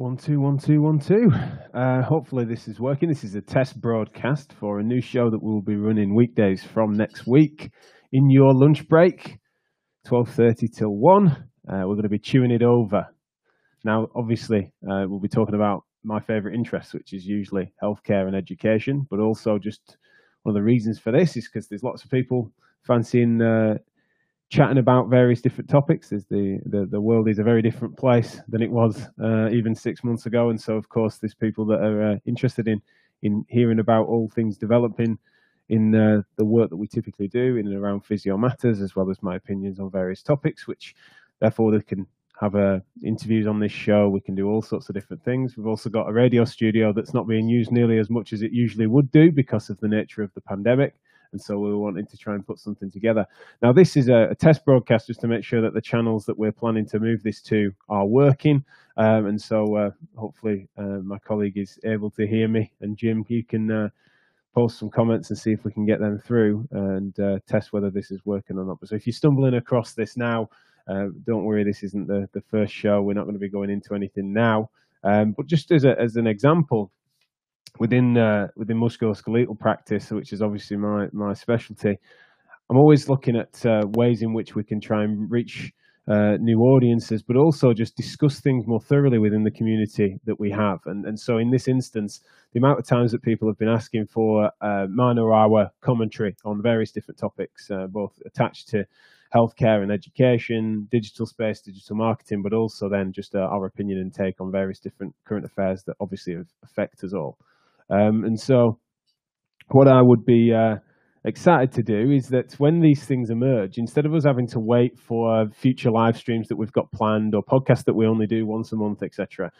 1, 2, 1, 2, 1, 2. Hopefully this is working. This is a test broadcast for a new show that we'll be running weekdays from next week in your lunch break, 12:30 till 1. We're going to be chewing it over. Now, obviously, we'll be talking about my favourite interests, which is usually healthcare and education, but also just one of the reasons for this is because there's lots of people fancying chatting about various different topics. Is the world is a very different place than it was even 6 months ago, and so of course there's people that are interested in hearing about all things developing in the work that we typically do in and around PhysioMatters, as well as my opinions on various topics, which therefore they can have interviews on this show. We can do all sorts of different things. We've also got a radio studio that's not being used nearly as much as it usually would do because of the nature of the pandemic. And so we were wanting to try and put something together. Now, this is a test broadcast just to make sure that the channels that we're planning to move this to are working. And so hopefully my colleague is able to hear me. And Jim, you can post some comments and see if we can get them through and test whether this is working or not. But so if you're stumbling across this now, don't worry, this isn't the first show. We're not going to be going into anything now. But just as an example, within musculoskeletal practice, which is obviously my specialty, I'm always looking at ways in which we can try and reach new audiences, but also just discuss things more thoroughly within the community that we have. And so in this instance, the amount of times that people have been asking for mine or our commentary on various different topics, both attached to healthcare and education, digital space, digital marketing, but also then just our opinion and take on various different current affairs that obviously affect us all. And so what I would be excited to do is that when these things emerge, instead of us having to wait for future live streams that we've got planned or podcasts that we only do once a month, etc.,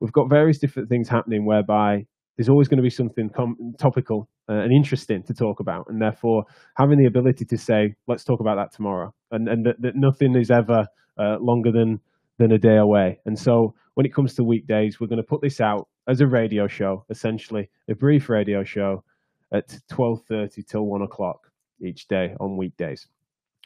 we've got various different things happening whereby there's always going to be something topical and interesting to talk about. And therefore, having the ability to say, let's talk about that tomorrow, and that nothing is ever longer than a day away. And so when it comes to weekdays, we're going to put this out as a radio show, essentially a brief radio show at 12:30 till 1 o'clock each day on weekdays.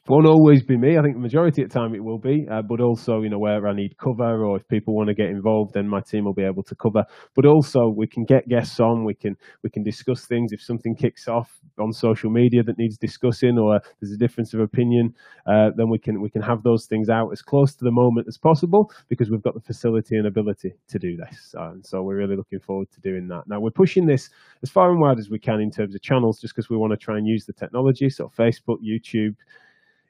Won't always be me. I think the majority of the time it will be, but also, you know, where I need cover or if people want to get involved, then my team will be able to cover. But also we can get guests on, we can discuss things. If something kicks off on social media that needs discussing or there's a difference of opinion, then we can have those things out as close to the moment as possible because we've got the facility and ability to do this. And so we're really looking forward to doing that. Now, we're pushing this as far and wide as we can in terms of channels just because we want to try and use the technology, so Facebook, YouTube,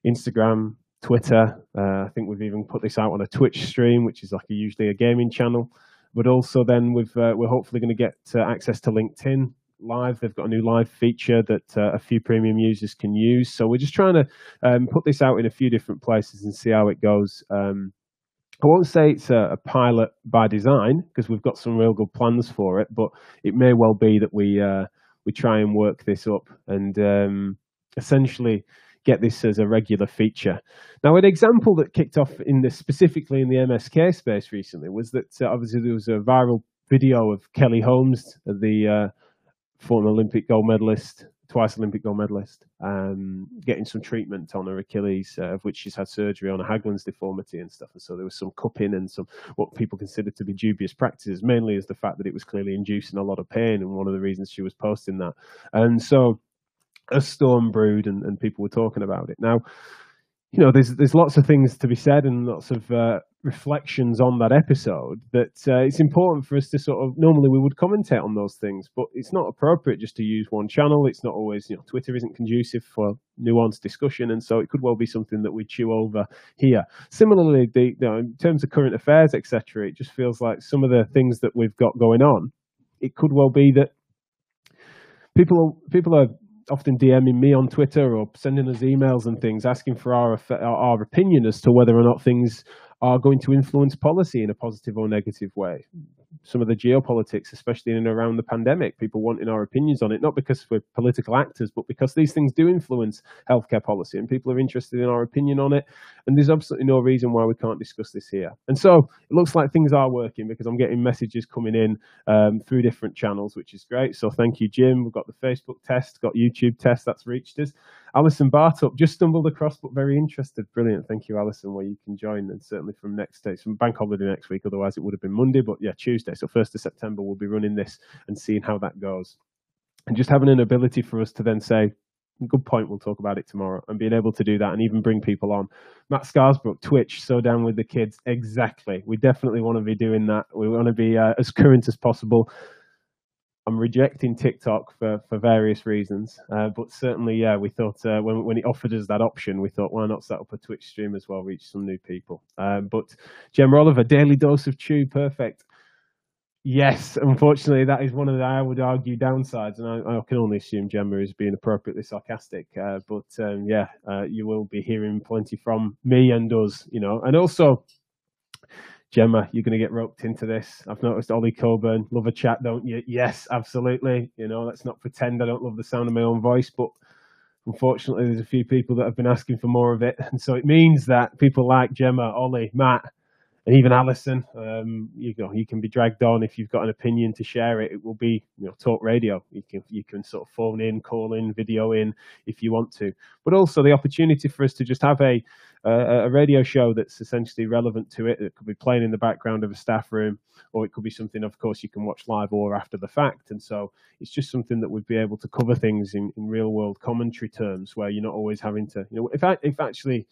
Instagram, Twitter. I think we've even put this out on a Twitch stream, which is like usually a gaming channel. But also then we're hopefully going to get access to LinkedIn Live. They've got a new live feature that a few premium users can use. So we're just trying to put this out in a few different places and see how it goes. I won't say it's a pilot by design because we've got some real good plans for it, but it may well be that we try and work this up and essentially get this as a regular feature. Now, an example that kicked off specifically in the MSK space recently was that obviously there was a viral video of Kelly Holmes, the former Olympic gold medalist, twice Olympic gold medalist, getting some treatment on her Achilles, of which she's had surgery on, a Haglund's deformity and stuff. And so there was some cupping and some what people consider to be dubious practices, mainly as the fact that it was clearly inducing a lot of pain and one of the reasons she was posting that. And so a storm brewed and people were talking about it. Now, you know, there's lots of things to be said and lots of reflections on that episode that it's important for us to sort of, normally we would commentate on those things, but it's not appropriate just to use one channel. It's not always, you know, Twitter isn't conducive for nuanced discussion, and so it could well be something that we chew over here. Similarly, you know, in terms of current affairs, etc., it just feels like some of the things that we've got going on, it could well be that people are often DMing me on Twitter or sending us emails and things asking for our opinion as to whether or not things are going to influence policy in a positive or negative way. Some of the geopolitics, especially in and around the pandemic, people wanting our opinions on it, not because we're political actors, but because these things do influence healthcare policy and people are interested in our opinion on it. And there's absolutely no reason why we can't discuss this here. And so it looks like things are working because I'm getting messages coming in through different channels, which is great. So thank you, Jim. We've got the Facebook test, got YouTube test, that's reached us. Alison Bartup, just stumbled across, but very interested. Brilliant. Thank you, Alison, where you can join. And certainly from next day, from bank holiday next week, otherwise it would have been Monday, but yeah, Tuesday. So 1st of September, we'll be running this and seeing how that goes. And just having an ability for us to then say, good point, we'll talk about it tomorrow, and being able to do that and even bring people on. Matt Scarsbrook, Twitch, so down with the kids. Exactly. We definitely want to be doing that. We want to be as current as possible. I'm rejecting TikTok for various reasons, but certainly, yeah, we thought when it offered us that option, we thought, why not set up a Twitch stream as well, reach some new people. But Gemma Oliver, daily dose of chew, perfect. Yes, unfortunately, that is one of the, I would argue, downsides, and I can only assume Gemma is being appropriately sarcastic, but yeah, you will be hearing plenty from me and us, you know. And also, Gemma, you're going to get roped into this. I've noticed Ollie Coburn, love a chat, don't you? Yes, absolutely. You know, let's not pretend I don't love the sound of my own voice, but unfortunately, there's a few people that have been asking for more of it, and so it means that people like Gemma, Ollie, Matt, and even Alison, you know, you can be dragged on if you've got an opinion to share it. It will be, you know, talk radio. You can sort of phone in, call in, video in if you want to. But also the opportunity for us to just have a radio show that's essentially relevant to it. It could be playing in the background of a staff room, or it could be something, of course, you can watch live or after the fact. And so it's just something that would be able to cover things in real world commentary terms, where you're not always having to, you know, if actually.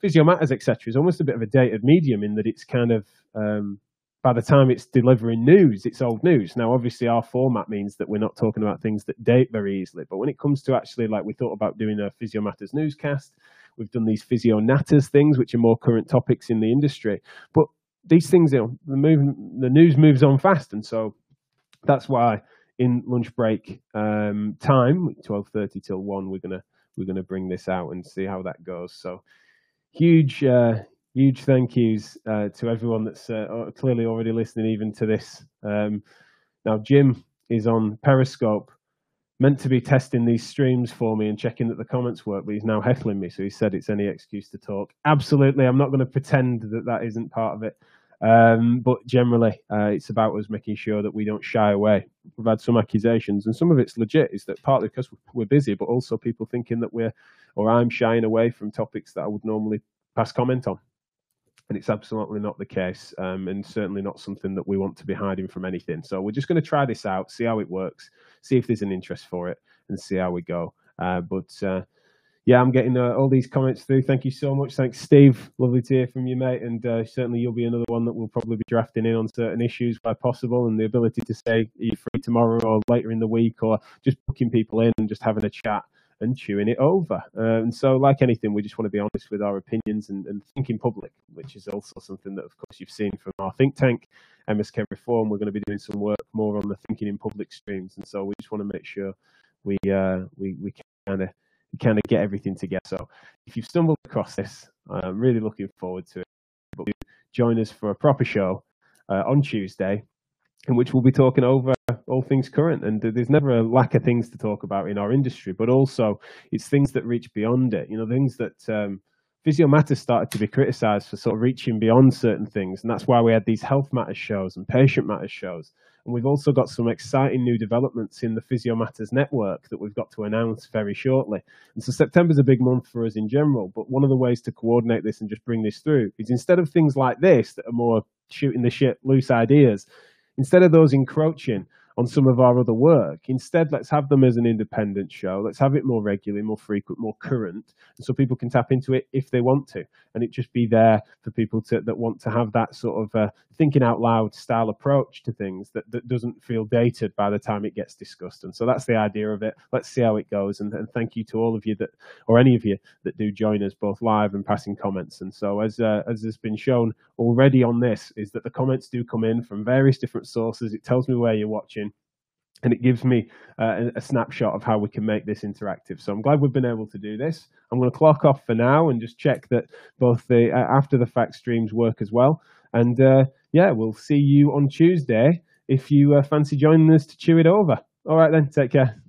PhysioMatters, etc., is almost a bit of a dated medium in that it's kind of, by the time it's delivering news, it's old news. Now, obviously, our format means that we're not talking about things that date very easily. But when it comes to actually, like, we thought about doing a PhysioMatters newscast, we've done these PhysioNatters things, which are more current topics in the industry. But these things, you know, the news moves on fast, and so that's why in lunch break time, 12:30 till 1, we're gonna bring this out and see how that goes. So. Huge thank yous to everyone that's clearly already listening even to this. Now, Jim is on Periscope, meant to be testing these streams for me and checking that the comments work, but he's now heckling me, so he said it's any excuse to talk. Absolutely, I'm not going to pretend that that isn't part of it. But generally, it's about us making sure that we don't shy away. We've had some accusations, and some of it's legit, is that partly because we're busy, but also people thinking that I'm shying away from topics that I would normally pass comment on. And it's absolutely not the case, and certainly not something that we want to be hiding from anything. So we're just going to try this out, see how it works, see if there's an interest for it, and see how we go. Yeah, I'm getting all these comments through. Thank you so much. Thanks, Steve. Lovely to hear from you, mate. And certainly you'll be another one that will probably be drafting in on certain issues where possible, and the ability to say, are you free tomorrow or later in the week, or just booking people in and just having a chat and chewing it over. And so, like anything, we just want to be honest with our opinions and think in public, which is also something that, of course, you've seen from our think tank, MSK Reform. We're going to be doing some work more on the thinking in public streams. And so we just want to make sure we kind of get everything together. So if you've stumbled across this, I'm really looking forward to it. But join us for a proper show on Tuesday, in which we'll be talking over all things current. And there's never a lack of things to talk about in our industry, but also it's things that reach beyond it. You know, things that PhysioMatters started to be criticised for sort of reaching beyond certain things. And that's why we had these health matters shows and patient matters shows. And we've also got some exciting new developments in the PhysioMatters network that we've got to announce very shortly. And so September's a big month for us in general, but one of the ways to coordinate this and just bring this through is, instead of things like this that are more shooting the shit, loose ideas, instead of those encroaching on some of our other work, instead, let's have them as an independent show. Let's have it more regularly, more frequent, more current, and so people can tap into it if they want to. And it just be there for people that want to have that sort of thinking out loud style approach to things that doesn't feel dated by the time it gets discussed. And so that's the idea of it. Let's see how it goes. And thank you to all of you or any of you that do join us, both live and passing comments. And so as has been shown already on this, is that the comments do come in from various different sources. It tells me where you're watching. And it gives me a snapshot of how we can make this interactive. So I'm glad we've been able to do this. I'm going to clock off for now and just check that both the after the fact streams work as well. And yeah, we'll see you on Tuesday if you fancy joining us to chew it over. All right then, take care.